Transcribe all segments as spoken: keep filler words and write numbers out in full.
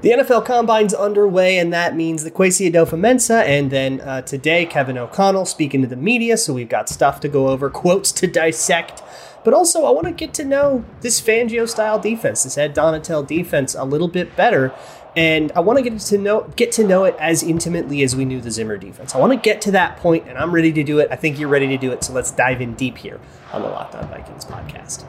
The N F L Combine's underway, and that means the Kwesi Adofo-Mensah, and then uh, today, Kevin O'Connell speaking to the media, so we've got stuff to go over, quotes to dissect, but also I want to get to know this Fangio-style defense, this Ed Donatell defense, a little bit better, and I want to get to know get to know it as intimately as we knew the Zimmer defense. I want to get to that point, and I'm ready to do it. I think you're ready to do it, so let's dive in deep here on the Locked On Vikings podcast.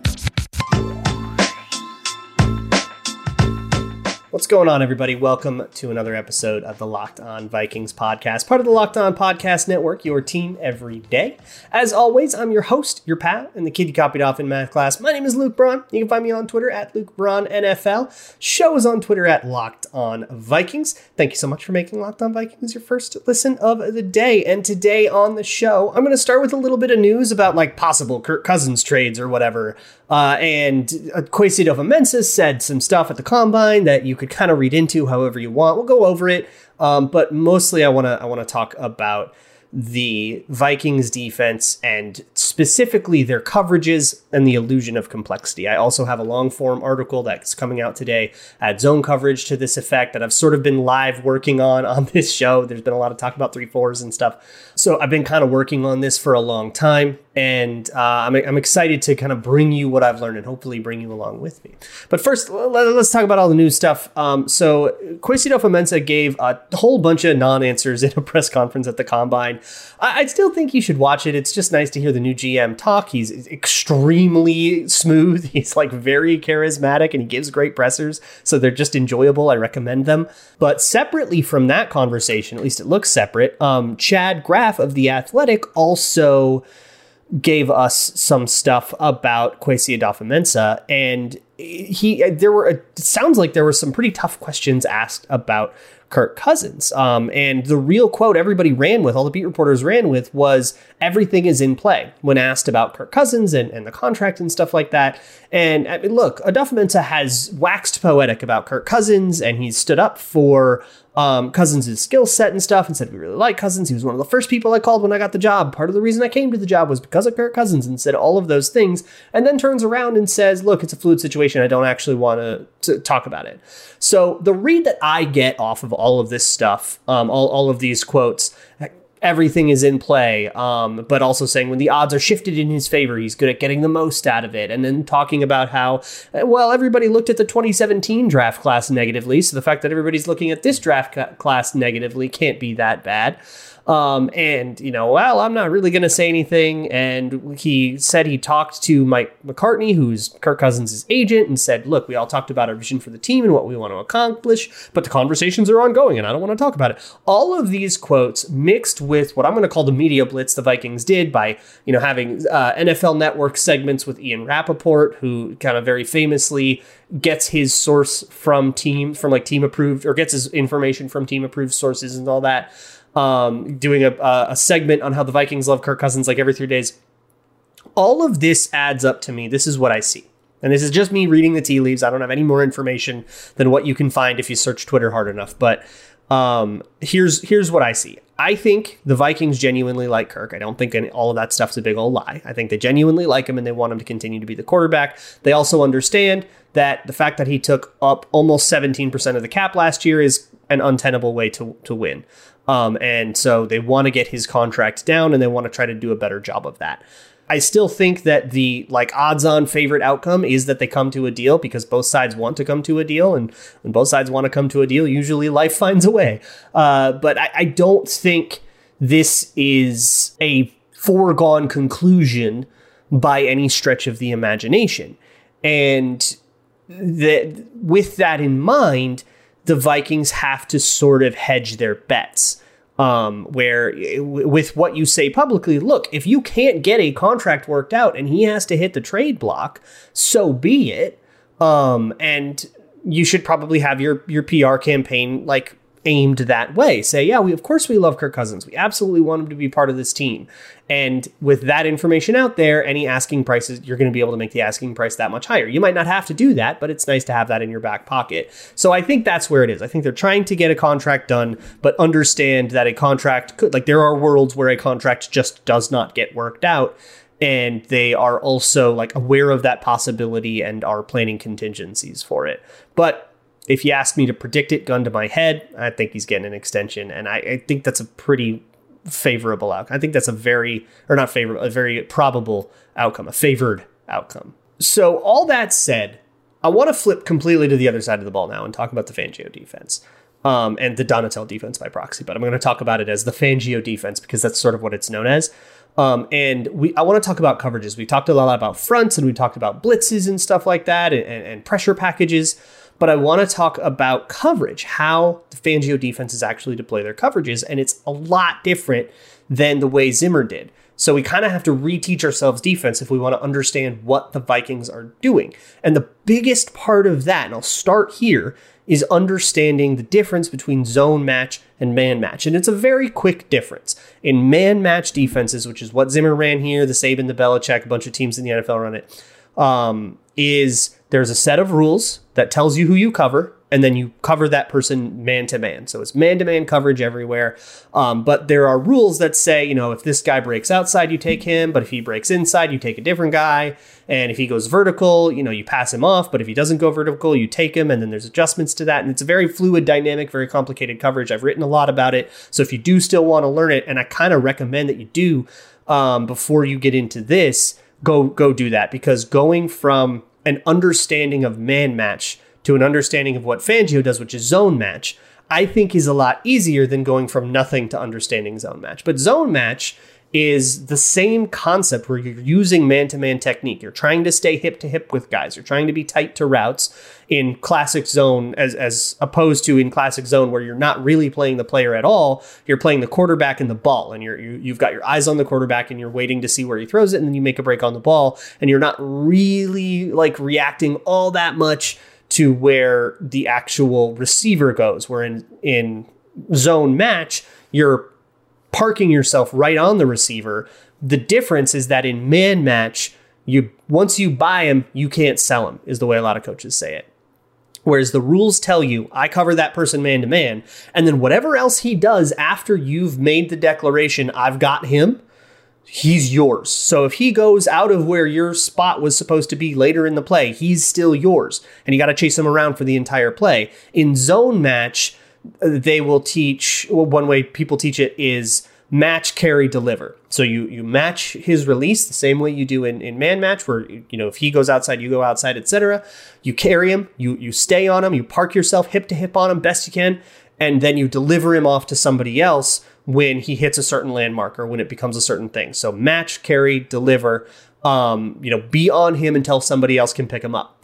What's going on, everybody? Welcome to another episode of the Locked On Vikings podcast, part of the Locked On Podcast Network, your team every day. As always, I'm your host, your pal, and the kid you copied off in math class. My name is Luke Braun. You can find me on Twitter at Luke Braun N F L. Show is on Twitter at Locked On Vikings. Thank you so much for making Locked On Vikings your first listen of the day. And today on the show, I'm going to start with a little bit of news about like possible Kirk Cousins trades or whatever. Uh, and Kwesi Adofo-Mensah said some stuff at the Combine that you could kind of read into however you want. We'll go over it, um, but mostly I want to I want to talk about the Vikings defense and specifically their coverages and the illusion of complexity. I also have a long-form article that's coming out today at Zone Coverage to this effect that I've sort of been live working on on this show. There's been a lot of talk about three fours and stuff. So I've been kind of working on this for a long time, and uh, I'm, I'm excited to kind of bring you what I've learned and hopefully bring you along with me. But first, let's talk about all the new stuff. Um, so Kwesi Adofo-Mensah gave a whole bunch of non-answers in a press conference at the Combine. I still think you should watch it. It's just nice to hear the new G M talk. He's extremely smooth. He's like very charismatic and he gives great pressers. So they're just enjoyable. I recommend them. But separately from that conversation, at least it looks separate, um, Chad Graff of The Athletic also gave us some stuff about Kwesi Adofo-Mensah, and he there were a, it sounds like there were some pretty tough questions asked about Kirk Cousins. Um, and the real quote everybody ran with, all the beat reporters ran with, was everything is in play when asked about Kirk Cousins and, and the contract and stuff like that. And I mean, look, Adofo-Mensah has waxed poetic about Kirk Cousins, and he's stood up for um, Cousins' skill set and stuff and said, we really like Cousins. He was one of the first people I called when I got the job. Part of the reason I came to the job was because of Kirk Cousins, and said all of those things, and then turns around and says, look, it's a fluid situation. I don't actually want to talk about it. So the read that I get off of all of this stuff, um, all, all of these quotes, everything is in play, um, but also saying when the odds are shifted in his favor, he's good at getting the most out of it. And then talking about how, well, everybody looked at the twenty seventeen draft class negatively, so the fact that everybody's looking at this draft ca- class negatively can't be that bad. Um, and, you know, well, I'm not really going to say anything. And he said he talked to Mike McCartney, who's Kirk Cousins' agent, and said, look, we all talked about our vision for the team and what we want to accomplish, but the conversations are ongoing and I don't want to talk about it. All of these quotes mixed with what I'm going to call the media blitz the Vikings did by, you know, having uh, N F L Network segments with Ian Rapoport, who kind of very famously gets his source from team, from like team approved, or gets his information from team approved sources and all that. Um, doing a, a segment on how the Vikings love Kirk Cousins like every three days. All of this adds up to me. This is what I see. And this is just me reading the tea leaves. I don't have any more information than what you can find if you search Twitter hard enough. But um, here's here's what I see. I think the Vikings genuinely like Kirk. I don't think any, all of that stuff's a big old lie. I think they genuinely like him and they want him to continue to be the quarterback. They also understand that the fact that he took up almost seventeen percent of the cap last year is an untenable way to, to win. Um, and so they want to get his contract down and they want to try to do a better job of that. I still think that the like odds on favorite outcome is that they come to a deal because both sides want to come to a deal, and when both sides want to come to a deal, usually life finds a way. Uh, but I, I don't think this is a foregone conclusion by any stretch of the imagination. And that with that in mind, the Vikings have to sort of hedge their bets, um, where w- with what you say publicly, look, if you can't get a contract worked out and he has to hit the trade block, so be it. Um, and you should probably have your, your P R campaign like aimed that way. Say, yeah, we of course we love Kirk Cousins. We absolutely want him to be part of this team. And with that information out there, any asking prices, you're going to be able to make the asking price that much higher. You might not have to do that, but it's nice to have that in your back pocket. So I think that's where it is. I think they're trying to get a contract done, but understand that a contract could, like, there are worlds where a contract just does not get worked out. And they are also like aware of that possibility and are planning contingencies for it. But if you ask me to predict it, gun to my head, I think he's getting an extension. And I, I think that's a pretty favorable outcome. I think that's a very, or not favorable, a very probable outcome, a favored outcome. So all that said, I want to flip completely to the other side of the ball now and talk about the Fangio defense um, and the Donatell defense by proxy. But I'm going to talk about it as the Fangio defense because that's sort of what it's known as. Um, and we, I want to talk about coverages. We talked a lot about fronts and we talked about blitzes and stuff like that and, and, and pressure packages. But I want to talk about coverage, how the Fangio defense is actually to play their coverages. And it's a lot different than the way Zimmer did. So we kind of have to reteach ourselves defense if we want to understand what the Vikings are doing. And the biggest part of that, and I'll start here, is understanding the difference between zone match and man match. And it's a very quick difference. In man match defenses, which is what Zimmer ran here, the Saban, the Belichick, a bunch of teams in the N F L run it, um, is there's a set of rules that tells you who you cover, and then you cover that person man-to-man. So it's man-to-man coverage everywhere. Um, but there are rules that say, you know, if this guy breaks outside, you take him. But if he breaks inside, you take a different guy. And if he goes vertical, you know, you pass him off. But if he doesn't go vertical, you take him. And then there's adjustments to that. And it's a very fluid, dynamic, very complicated coverage. I've written a lot about it. So if you do still want to learn it, and I kind of recommend that you do um, before you get into this, go go do that. Because going from an understanding of man match to an understanding of what Fangio does, which is zone match, I think is a lot easier than going from nothing to understanding zone match. But zone match is the same concept where you're using man-to-man technique. You're trying to stay hip-to-hip with guys. You're trying to be tight to routes in classic zone as as opposed to in classic zone where you're not really playing the player at all. You're playing the quarterback and the ball, and you're, you, you've got your eyes on the quarterback and you're waiting to see where he throws it, and then you make a break on the ball, and you're not really like reacting all that much to where the actual receiver goes. Where in, in zone match, you're parking yourself right on the receiver. The difference is that in man match, you once you buy him, you can't sell him, is the way a lot of coaches say it. Whereas the rules tell you, I cover that person man to man, and then whatever else he does after you've made the declaration, I've got him, he's yours. So if he goes out of where your spot was supposed to be later in the play, he's still yours, and you got to chase him around for the entire play. In zone match, they will teach, well, one way people teach it is match, carry, deliver. So you you match his release the same way you do in, in man match, where, you know, if he goes outside, you go outside, et cetera. You carry him, you you stay on him, you park yourself hip to hip on him best you can, and then you deliver him off to somebody else when he hits a certain landmark or when it becomes a certain thing. So match, carry, deliver, um, you know, be on him until somebody else can pick him up.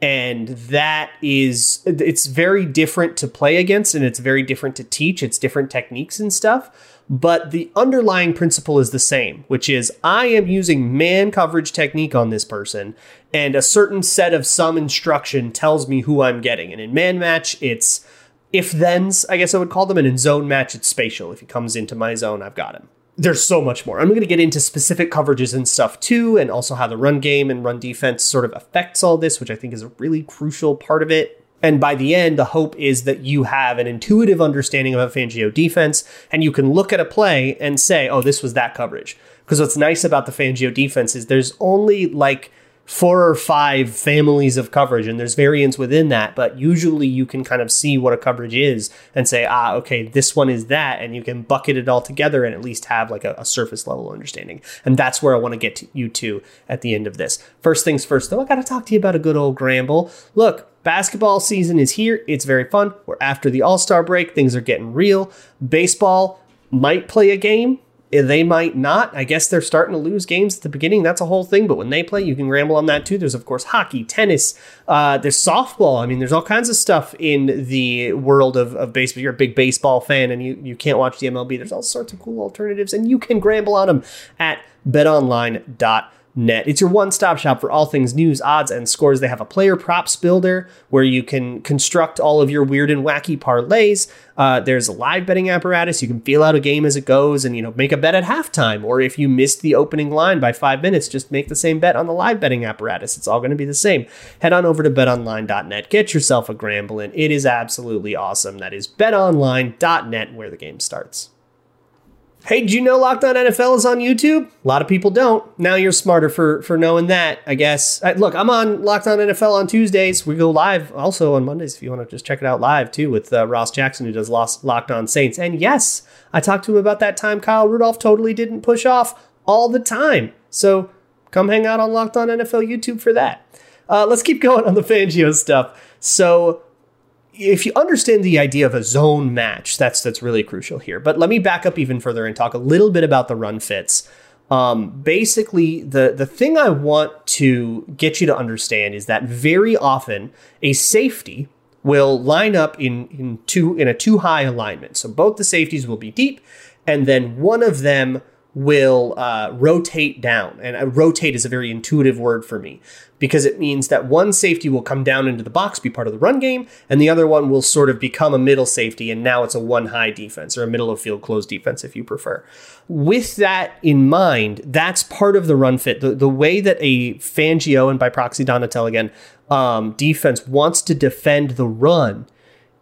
And that is, it's very different to play against, and it's very different to teach. It's different techniques and stuff, but the underlying principle is the same, which is I am using man coverage technique on this person, and a certain set of some instruction tells me who I'm getting. And in man match, it's if-thens, I guess I would call them, and in zone match, it's spatial. If he comes into my zone, I've got him. There's so much more. I'm going to get into specific coverages and stuff too, and also how the run game and run defense sort of affects all this, which I think is a really crucial part of it. And by the end, the hope is that you have an intuitive understanding of a Fangio defense, and you can look at a play and say, oh, this was that coverage. Because what's nice about the Fangio defense is there's only like four or five families of coverage, and there's variants within that, but usually you can kind of see what a coverage is and say, ah, okay, this one is that, and you can bucket it all together and at least have like a, a surface level understanding. And that's where I want to get to you to at the end of this. First things first, though, I got to talk to you about a good old Gramble. Look, basketball season is here. It's very fun. We're after the All-Star break. Things are getting real. Baseball might play a game. They might not. I guess they're starting to lose games at the beginning. That's a whole thing. But when they play, you can ramble on that too. There's, of course, hockey, tennis. Uh, there's softball. I mean, there's all kinds of stuff in the world of, of baseball. You're a big baseball fan and you, you can't watch the M L B. There's all sorts of cool alternatives. And you can ramble on them at betonline dot net. beton line dot net. It's your one-stop shop for all things news, odds, and scores. They have a player props builder where you can construct all of your weird and wacky parlays. Uh, there's a live betting apparatus. You can feel out a game as it goes and, you know, make a bet at halftime. Or if you missed the opening line by five minutes, just make the same bet on the live betting apparatus. It's all going to be the same. Head on over to betonline dot net. Get yourself a Grambling. It is absolutely awesome. That is betonline dot net, where the game starts. Hey, did you know Locked On N F L is on YouTube? A lot of people don't. Now you're smarter for, for knowing that, I guess. Right, look, I'm on Locked On N F L on Tuesdays. We go live also on Mondays if you want to just check it out live, too, with uh, Ross Jackson, who does Locked On Saints. And yes, I talked to him about that time Kyle Rudolph totally didn't push off all the time. So come hang out on Locked On N F L YouTube for that. Uh, let's keep going on the Fangio stuff. So if you understand the idea of a zone match, that's that's really crucial here. But let me back up even further and talk a little bit about the run fits. Um, basically, the, the thing I want to get you to understand is that very often a safety will line up in, in, two, in a too high alignment. So both the safeties will be deep, and then one of them will uh, rotate down. And uh, rotate is a very intuitive word for me, because it means that one safety will come down into the box, be part of the run game, and the other one will sort of become a middle safety, and now it's a one-high defense, or a middle-of-field closed defense, if you prefer. With that in mind, that's part of the run fit. The, the way that a Fangio, and by proxy Donatell again, um, defense wants to defend the run,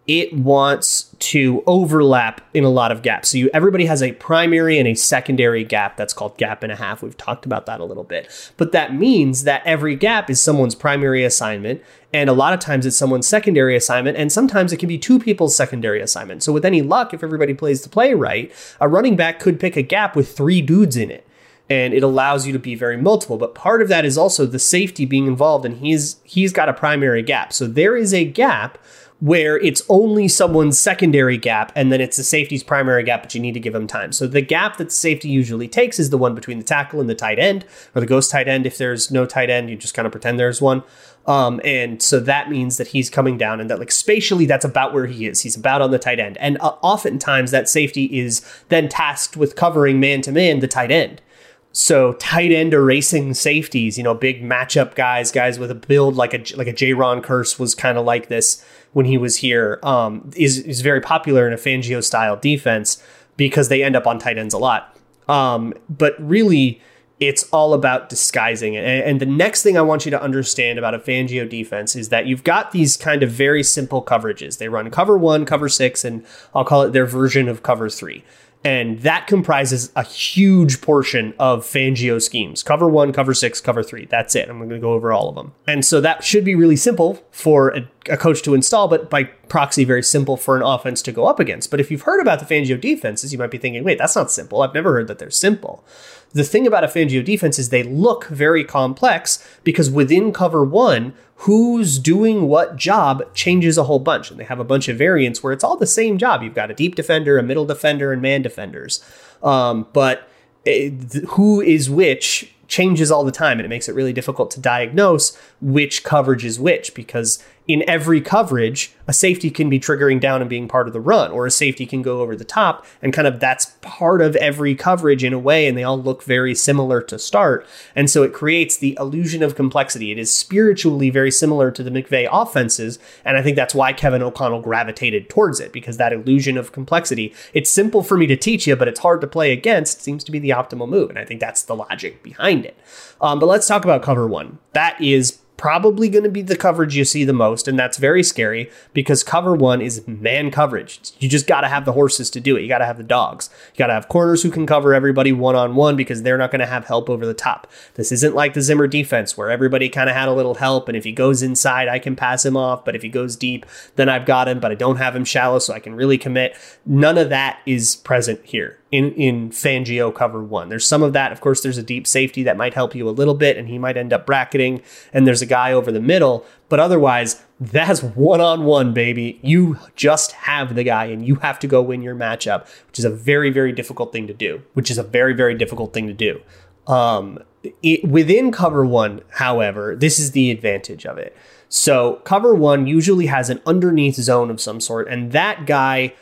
it wants to overlap in a lot of gaps. So you, everybody has a primary and a secondary gap. That's called gap and a half. We've talked about that a little bit. But that means that every gap is someone's primary assignment, and a lot of times it's someone's secondary assignment, and sometimes it can be two people's secondary assignment. So with any luck, if everybody plays the play right, a running back could pick a gap with three dudes in it, and it allows you to be very multiple. But part of that is also the safety being involved, and he's he's got a primary gap. So there is a gap where it's only someone's secondary gap, and then it's the safety's primary gap, but you need to give them time. So the gap that the safety usually takes is the one between the tackle and the tight end, or the ghost tight end. If there's no tight end, you just kind of pretend there's one. Um, and so that means that he's coming down, and that, like, spatially, that's about where he is. He's about on the tight end. And uh, oftentimes that safety is then tasked with covering man-to-man the tight end. So tight end erasing safeties, you know, big matchup guys, guys with a build like a like a J-Ron Curse was kind of like this when he was here, um, is, is very popular in a Fangio-style defense because they end up on tight ends a lot. Um, but really, it's all about disguising it. And, and the next thing I want you to understand about a Fangio defense is that you've got these kind of very simple coverages. They run cover one, cover six, and I'll call it their version of cover three. And that comprises a huge portion of Fangio schemes. Cover one, cover six, cover three. That's it. I'm going to go over all of them. And so that should be really simple for a, a coach to install, but by proxy, very simple for an offense to go up against. But if you've heard about the Fangio defenses, you might be thinking, wait, that's not simple. I've never heard that they're simple. The thing about a Fangio defense is they look very complex because within cover one, who's doing what job changes a whole bunch. And they have a bunch of variants where it's all the same job. You've got a deep defender, a middle defender, and man defenders. Um, but it, th- who is which changes all the time, and it makes it really difficult to diagnose which coverage is which, because in every coverage, a safety can be triggering down and being part of the run, or a safety can go over the top, and kind of that's part of every coverage in a way, and they all look very similar to start. And so it creates the illusion of complexity. It is spiritually very similar to the McVay offenses, and I think that's why Kevin O'Connell gravitated towards it, because that illusion of complexity, it's simple for me to teach you, but it's hard to play against, seems to be the optimal move, and I think that's the logic behind it. Um, but let's talk about cover one. That is probably going to be the coverage you see the most, and that's very scary because cover one is man coverage. You just got to have the horses to do it. You got to have the dogs. You got to have corners who can cover everybody one-on-one because they're not going to have help over the top. This isn't like the Zimmer defense where everybody kind of had a little help, and if he goes inside, I can pass him off, but if he goes deep, then I've got him, but I don't have him shallow, so I can really commit. None of that is present here. In, in Fangio cover one, there's some of that. Of course, there's a deep safety that might help you a little bit, and he might end up bracketing, and there's a guy over the middle, but otherwise that's one-on-one, baby. You just have the guy, and you have to go win your matchup, which is a very, very difficult thing to do, which is a very, very difficult thing to do. Um, it, within cover one, however, this is the advantage of it. So cover one usually has an underneath zone of some sort, and that guy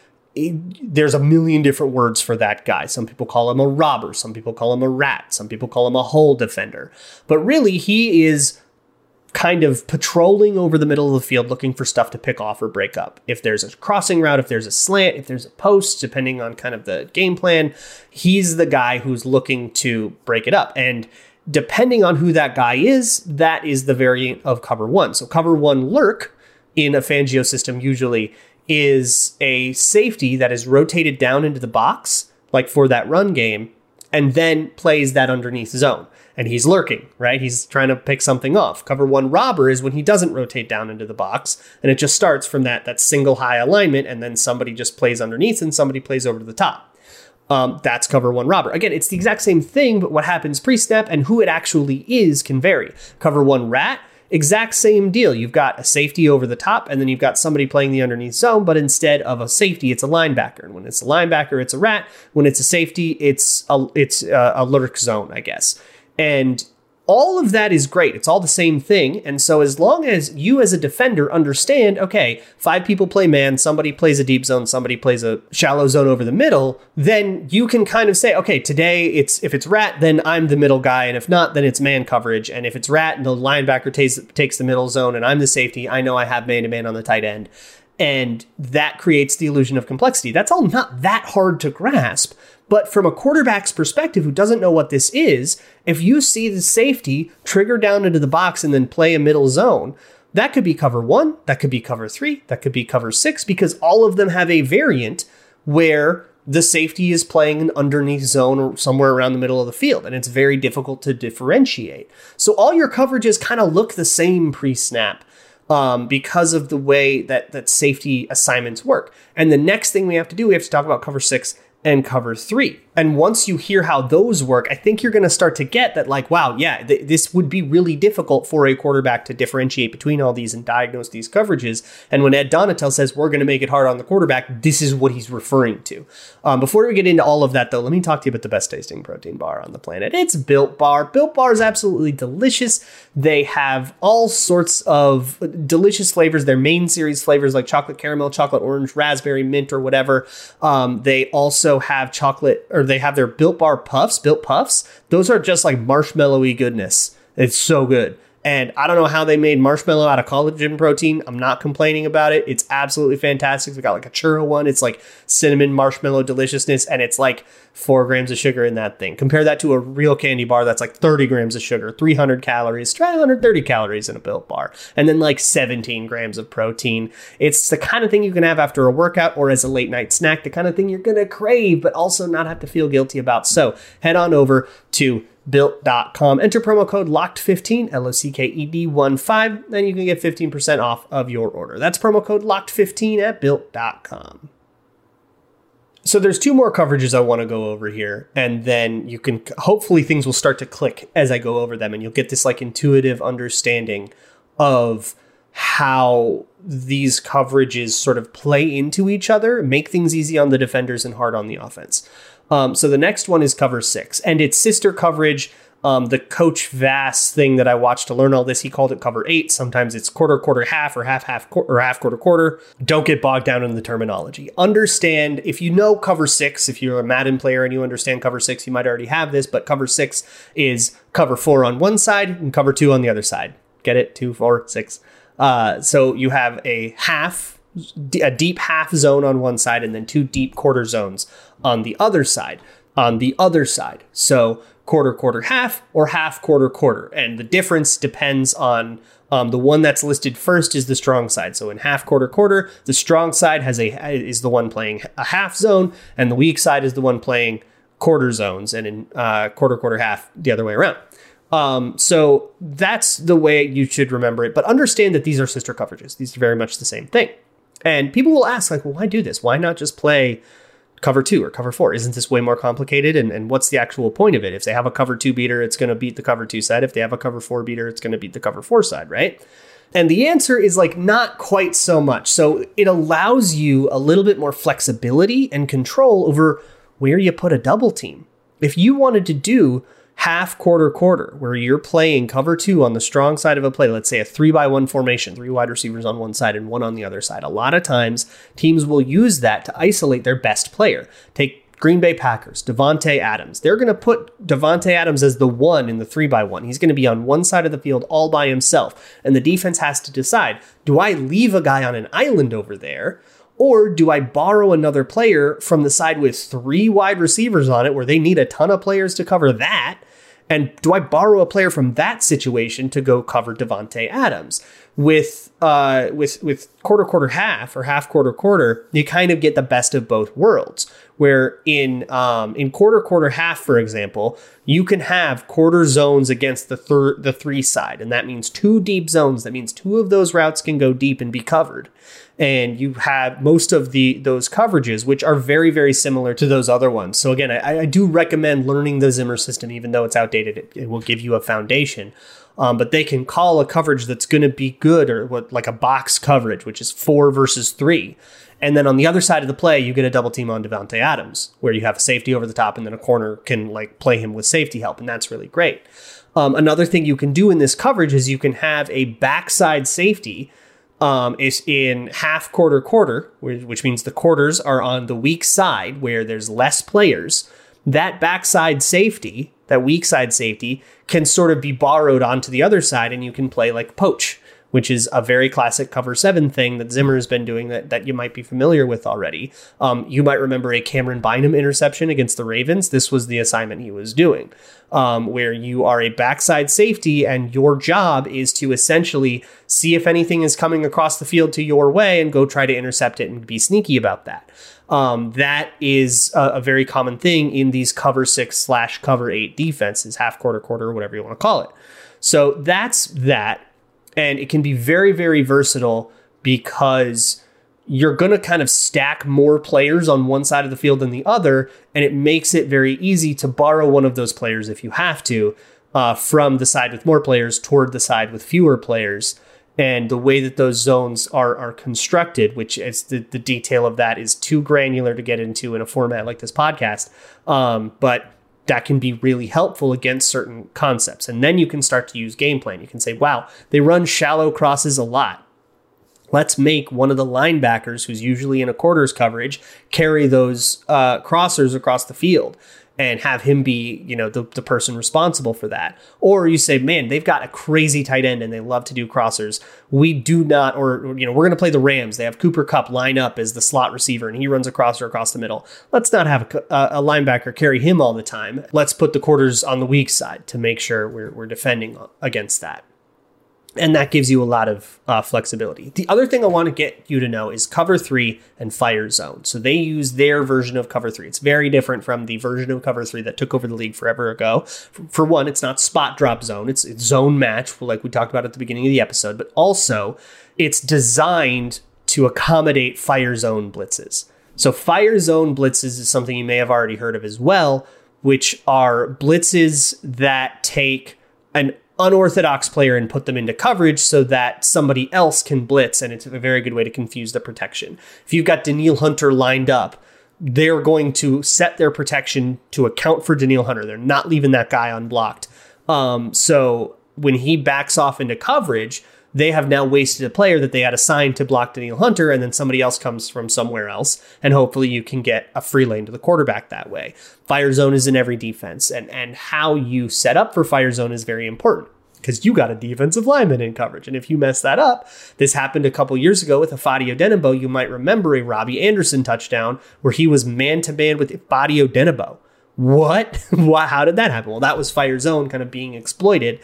there's a million different words for that guy. Some people call him a robber. Some people call him a rat. Some people call him a hole defender. But really, he is kind of patrolling over the middle of the field looking for stuff to pick off or break up. If there's a crossing route, if there's a slant, if there's a post, depending on kind of the game plan, he's the guy who's looking to break it up. And depending on who that guy is, that is the variant of cover one. So cover one lurk in a Fangio system usually is a safety that is rotated down into the box, like for that run game, and then plays that underneath zone. And he's lurking, right? He's trying to pick something off. Cover one robber is when he doesn't rotate down into the box, and it just starts from that, that single high alignment, and then somebody just plays underneath and somebody plays over to the top. Um, that's cover one robber. Again, it's the exact same thing, but what happens pre-snap and who it actually is can vary. Cover one rat, exact same deal. You've got a safety over the top, and then you've got somebody playing the underneath zone, but instead of a safety, it's a linebacker. And when it's a linebacker, it's a rat. When it's a safety, it's a, it's a, a lurk zone, I guess. And all of that is great. It's all the same thing. And so as long as you as a defender understand, okay, five people play man, somebody plays a deep zone, somebody plays a shallow zone over the middle, then you can kind of say, okay, today it's, if it's rat, then I'm the middle guy. And if not, then it's man coverage. And if it's rat and the linebacker takes, takes the middle zone and I'm the safety, I know I have man to man on the tight end. And that creates the illusion of complexity. That's all not that hard to grasp. But from a quarterback's perspective who doesn't know what this is, if you see the safety trigger down into the box and then play a middle zone, that could be cover one, that could be cover three, that could be cover six, because all of them have a variant where the safety is playing an underneath zone or somewhere around the middle of the field, and it's very difficult to differentiate. So all your coverages kind of look the same pre-snap. Um, because of the way that, that safety assignments work. And the next thing we have to do, we have to talk about cover six and cover three. And once you hear how those work, I think you're going to start to get that, like, wow, yeah, th- this would be really difficult for a quarterback to differentiate between all these and diagnose these coverages. And when Ed Donatell says, we're going to make it hard on the quarterback, this is what he's referring to. Um, before we get into all of that, though, let me talk to you about the best tasting protein bar on the planet. It's Built Bar. Built Bar is absolutely delicious. They have all sorts of delicious flavors. Their main series flavors like chocolate caramel, chocolate orange, raspberry, mint, or whatever. Um, they also have chocolate, or they have their Built Bar Puffs, Built Puffs. Those are just like marshmallowy goodness. It's so good. And I don't know how they made marshmallow out of collagen protein. I'm not complaining about it. It's absolutely fantastic. We got like a churro one. It's like cinnamon marshmallow deliciousness. And it's like four grams of sugar in that thing. Compare that to a real candy bar that's like thirty grams of sugar, three hundred calories. Try one hundred thirty calories in a Built Bar. And then like seventeen grams of protein. It's the kind of thing you can have after a workout or as a late night snack. The kind of thing you're going to crave, but also not have to feel guilty about. So head on over to built dot com. Enter promo code locked fifteen, L O C K E D one five, and you can get fifteen percent off of your order. That's promo code locked fifteen at built dot com. So there's two more coverages I want to go over here, and then you can, hopefully things will start to click as I go over them, and you'll get this like intuitive understanding of how these coverages sort of play into each other, make things easy on the defenders and hard on the offense. Um, so the next one is cover six, and its sister coverage, um, the Coach Vass thing that I watched to learn all this, he called it cover eight. Sometimes it's quarter, quarter, half, or half, half, qu- or half, quarter, quarter. Don't get bogged down in the terminology. Understand, if you know cover six, if you're a Madden player and you understand cover six, you might already have this, but cover six is cover four on one side and cover two on the other side. Get it? Two, four, six. Uh, so you have a half, a deep half zone on one side and then two deep quarter zones on the other side, on the other side. So quarter, quarter, half, or half, quarter, quarter. And the difference depends on um, the one that's listed first is the strong side. So in half, quarter, quarter, the strong side has a is the one playing a half zone and the weak side is the one playing quarter zones. And in uh, quarter, quarter, half, the other way around. Um, so that's the way you should remember it. But understand that these are sister coverages. These are very much the same thing. And people will ask, like, well, why do this? Why not just play cover two or cover four? Isn't this way more complicated? And, and what's the actual point of it? If they have a cover two beater, it's going to beat the cover two side. If they have a cover four beater, it's going to beat the cover four side, right? And the answer is like not quite so much. So it allows you a little bit more flexibility and control over where you put a double team. If you wanted to do half, quarter, quarter, where you're playing cover two on the strong side of a play, let's say a three by one formation, three wide receivers on one side and one on the other side. A lot of times teams will use that to isolate their best player. Take Green Bay Packers, Devontae Adams. They're going to put Devontae Adams as the one in the three by one. He's going to be on one side of the field all by himself. And the defense has to decide, do I leave a guy on an island over there? Or do I borrow another player from the side with three wide receivers on it where they need a ton of players to cover that? And do I borrow a player from that situation to go cover Devontae Adams? With uh, with with quarter, quarter, half or half, quarter, quarter, you kind of get the best of both worlds, where in um, in quarter, quarter, half, for example, you can have quarter zones against the thir- the three side. And that means two deep zones. That means two of those routes can go deep and be covered. And you have most of the those coverages, which are very, very similar to those other ones. So again, I, I do recommend learning the Zimmer system, even though it's outdated. It, it will give you a foundation. Um, but they can call a coverage that's going to be good, or what, like a box coverage, which is four versus three. And then on the other side of the play, you get a double team on Devontae Adams, where you have a safety over the top and then a corner can like play him with safety help. And that's really great. Um, another thing you can do in this coverage is you can have a backside safety um, is in half, quarter, quarter, which means the quarters are on the weak side where there's less players. That backside safety, that weak side safety, can sort of be borrowed onto the other side, and you can play like poach, which is a very classic cover seven thing that Zimmer has been doing that, that you might be familiar with already. Um, you might remember a Cameron Bynum interception against the Ravens. This was the assignment he was doing, um, where you are a backside safety and your job is to essentially see if anything is coming across the field to your way and go try to intercept it and be sneaky about that. Um, that is a, a very common thing in these cover six slash cover eight defenses, half, quarter, quarter, whatever you want to call it. So that's that. And it can be very, very versatile because you're going to kind of stack more players on one side of the field than the other. And it makes it very easy to borrow one of those players if you have to, uh, from the side with more players toward the side with fewer players. And the way that those zones are are constructed, which is the, the detail of that is too granular to get into in a format like this podcast. Um, but that can be really helpful against certain concepts. And then you can start to use game plan. You can say, wow, they run shallow crosses a lot. Let's make one of the linebackers, who's usually in a quarters coverage, carry those uh, crossers across the field and have him be, you know, the, the person responsible for that. Or you say, man, they've got a crazy tight end and they love to do crossers. We do not, or, you know, we're going to play the Rams. They have Cooper Kupp line up as the slot receiver and he runs a crosser across the middle. Let's not have a, a linebacker carry him all the time. Let's put the quarters on the weak side to make sure we're, we're defending against that. And that gives you a lot of uh, flexibility. The other thing I want to get you to know is cover three and fire zone. So they use their version of cover three. It's very different from the version of cover three that took over the league forever ago. For one, it's not spot drop zone. It's, it's zone match, like we talked about at the beginning of the episode. But also, it's designed to accommodate fire zone blitzes. So fire zone blitzes is something you may have already heard of as well, which are blitzes that take an unorthodox player and put them into coverage so that somebody else can blitz, and it's a very good way to confuse the protection. If you've got Danielle Hunter lined up, they're going to set their protection to account for Danielle Hunter. They're not leaving that guy unblocked. Um, so when he backs off into coverage, they have now wasted a player that they had assigned to block Danielle Hunter, and then somebody else comes from somewhere else, and hopefully you can get a free lane to the quarterback that way. Fire zone is in every defense, and, and how you set up for fire zone is very important because you got a defensive lineman in coverage, and if you mess that up, this happened a couple years ago with Afadio Denebo. You might remember a Robbie Anderson touchdown where he was man-to-man with Afadio Denebo. What? How did that happen? Well, that was fire zone kind of being exploited.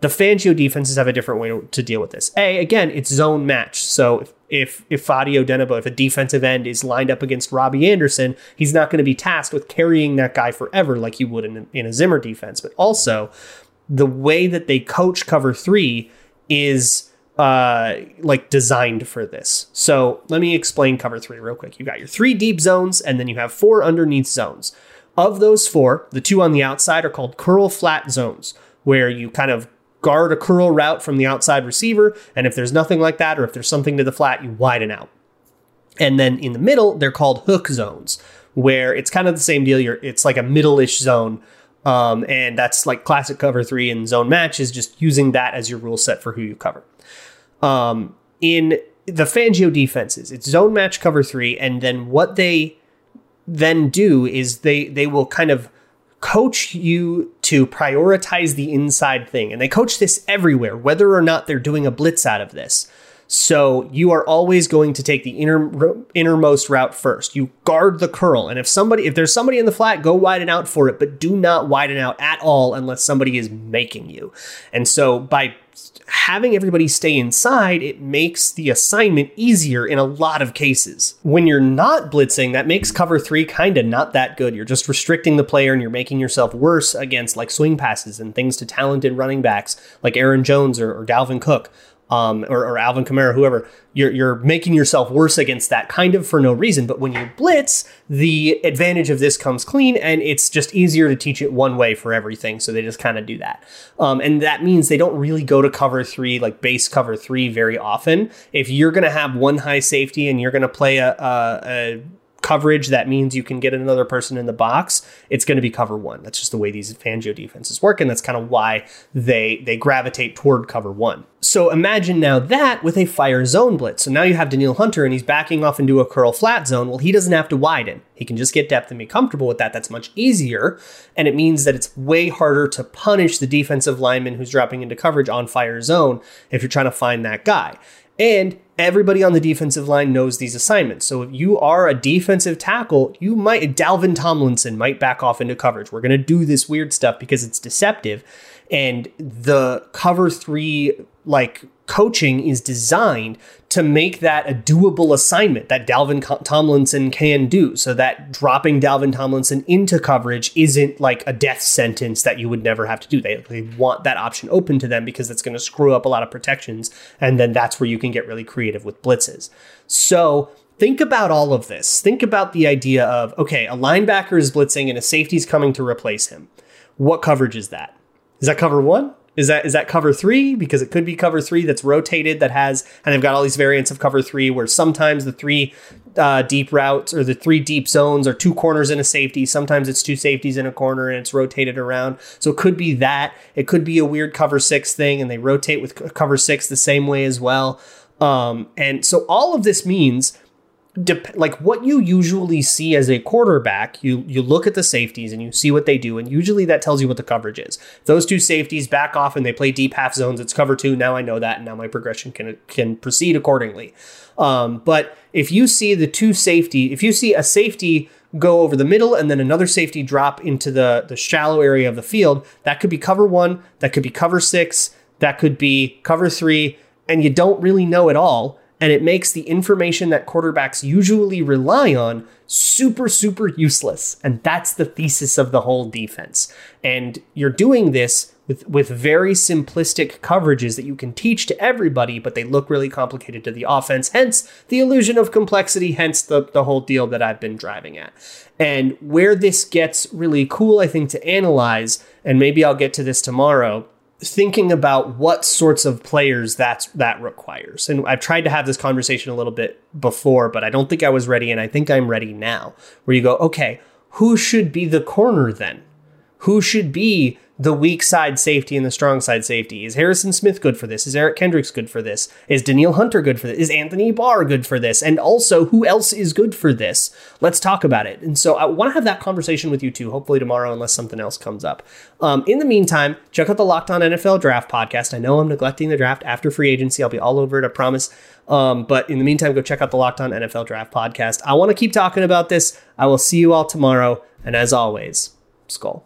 The Fangio defenses have a different way to deal with this. A, again, it's zone match. So if if, if Afadio Denebo, if a defensive end is lined up against Robbie Anderson, he's not going to be tasked with carrying that guy forever like you would in, in a Zimmer defense. But also, the way that they coach cover three is uh, like designed for this. So let me explain cover three real quick. You've got your three deep zones, and then you have four underneath zones. Of those four, the two on the outside are called curl flat zones, where you kind of guard a curl route from the outside receiver, and if there's nothing like that, or if there's something to the flat, you widen out. And then in the middle, they're called hook zones, where it's kind of the same deal. You're, it's like a middle-ish zone Um, and that's like classic cover three and zone match is just using that as your rule set for who you cover. Um, in the Fangio defenses, it's zone match cover three. And then what they then do is they, they will kind of coach you to prioritize the inside thing. And they coach this everywhere, whether or not they're doing a blitz out of this. So you are always going to take the inner, innermost route first. You guard the curl. And if somebody, if there's somebody in the flat, go widen out for it, but do not widen out at all unless somebody is making you. And so by having everybody stay inside, it makes the assignment easier in a lot of cases. When you're not blitzing, that makes cover three kind of not that good. You're just restricting the player and you're making yourself worse against like swing passes and things to talented running backs like Aaron Jones or, or Dalvin Cook. Um, or, or Alvin Kamara, whoever, you're, you're making yourself worse against that kind of for no reason. But when you blitz, the advantage of this comes clean, and it's just easier to teach it one way for everything. So they just kind of do that. Um, and that means they don't really go to cover three, like base cover three very often. If you're going to have one high safety and you're going to play a, a, a coverage that means you can get another person in the box, it's going to be cover one. That's just the way these Fangio defenses work, and that's kind of why they they gravitate toward cover one. So imagine now that with a fire zone blitz. So now you have Danielle Hunter, and he's backing off into a curl flat zone. Well, he doesn't have to widen. He can just get depth and be comfortable with that. That's much easier, and it means that it's way harder to punish the defensive lineman who's dropping into coverage on fire zone if you're trying to find that guy. And everybody on the defensive line knows these assignments. So if you are a defensive tackle, you might, Dalvin Tomlinson might back off into coverage. We're going to do this weird stuff because it's deceptive. And the cover three, like coaching is designed to make that a doable assignment that Dalvin Tomlinson can do, so that dropping Dalvin Tomlinson into coverage isn't like a death sentence that you would never have to do. They, they want that option open to them because that's going to screw up a lot of protections. And then that's where you can get really creative with blitzes. So think about all of this. Think about the idea of, okay, a linebacker is blitzing and a safety is coming to replace him. What coverage is that? Is that cover one? Is that is that cover three? Because it could be cover three that's rotated, that has, and they've got all these variants of cover three where sometimes the three uh, deep routes or the three deep zones are two corners and a safety. Sometimes it's two safeties in a corner and it's rotated around. So it could be that. It could be a weird cover six thing, and they rotate with cover six the same way as well. Um, and so all of this means, Dep- like what you usually see as a quarterback, you you look at the safeties and you see what they do, and usually that tells you what the coverage is. Those two safeties back off and they play deep half zones. It's cover two. Now I know that, and now my progression can can proceed accordingly. Um, but if you see the two safety, if you see a safety go over the middle and then another safety drop into the the shallow area of the field, that could be cover one, that could be cover six, that could be cover three, and you don't really know at all. And it makes the information that quarterbacks usually rely on super, super useless. And that's the thesis of the whole defense. And you're doing this with, with very simplistic coverages that you can teach to everybody, but they look really complicated to the offense, hence the illusion of complexity, hence the, the whole deal that I've been driving at. And where this gets really cool, I think, to analyze, and maybe I'll get to this tomorrow, thinking about what sorts of players that's, that requires. And I've tried to have this conversation a little bit before, but I don't think I was ready, and I think I'm ready now, where you go, okay, who should be the corner then? Who should be the weak side safety and the strong side safety? Is Harrison Smith good for this? Is Eric Kendricks good for this? Is Danielle Hunter good for this? Is Anthony Barr good for this? And also, who else is good for this? Let's talk about it. And so I want to have that conversation with you too, hopefully tomorrow, unless something else comes up. Um, in the meantime, check out the Locked On N F L Draft podcast. I know I'm neglecting the draft after free agency. I'll be all over it, I promise. Um, but in the meantime, go check out the Locked On N F L Draft podcast. I want to keep talking about this. I will see you all tomorrow. And as always, Skull.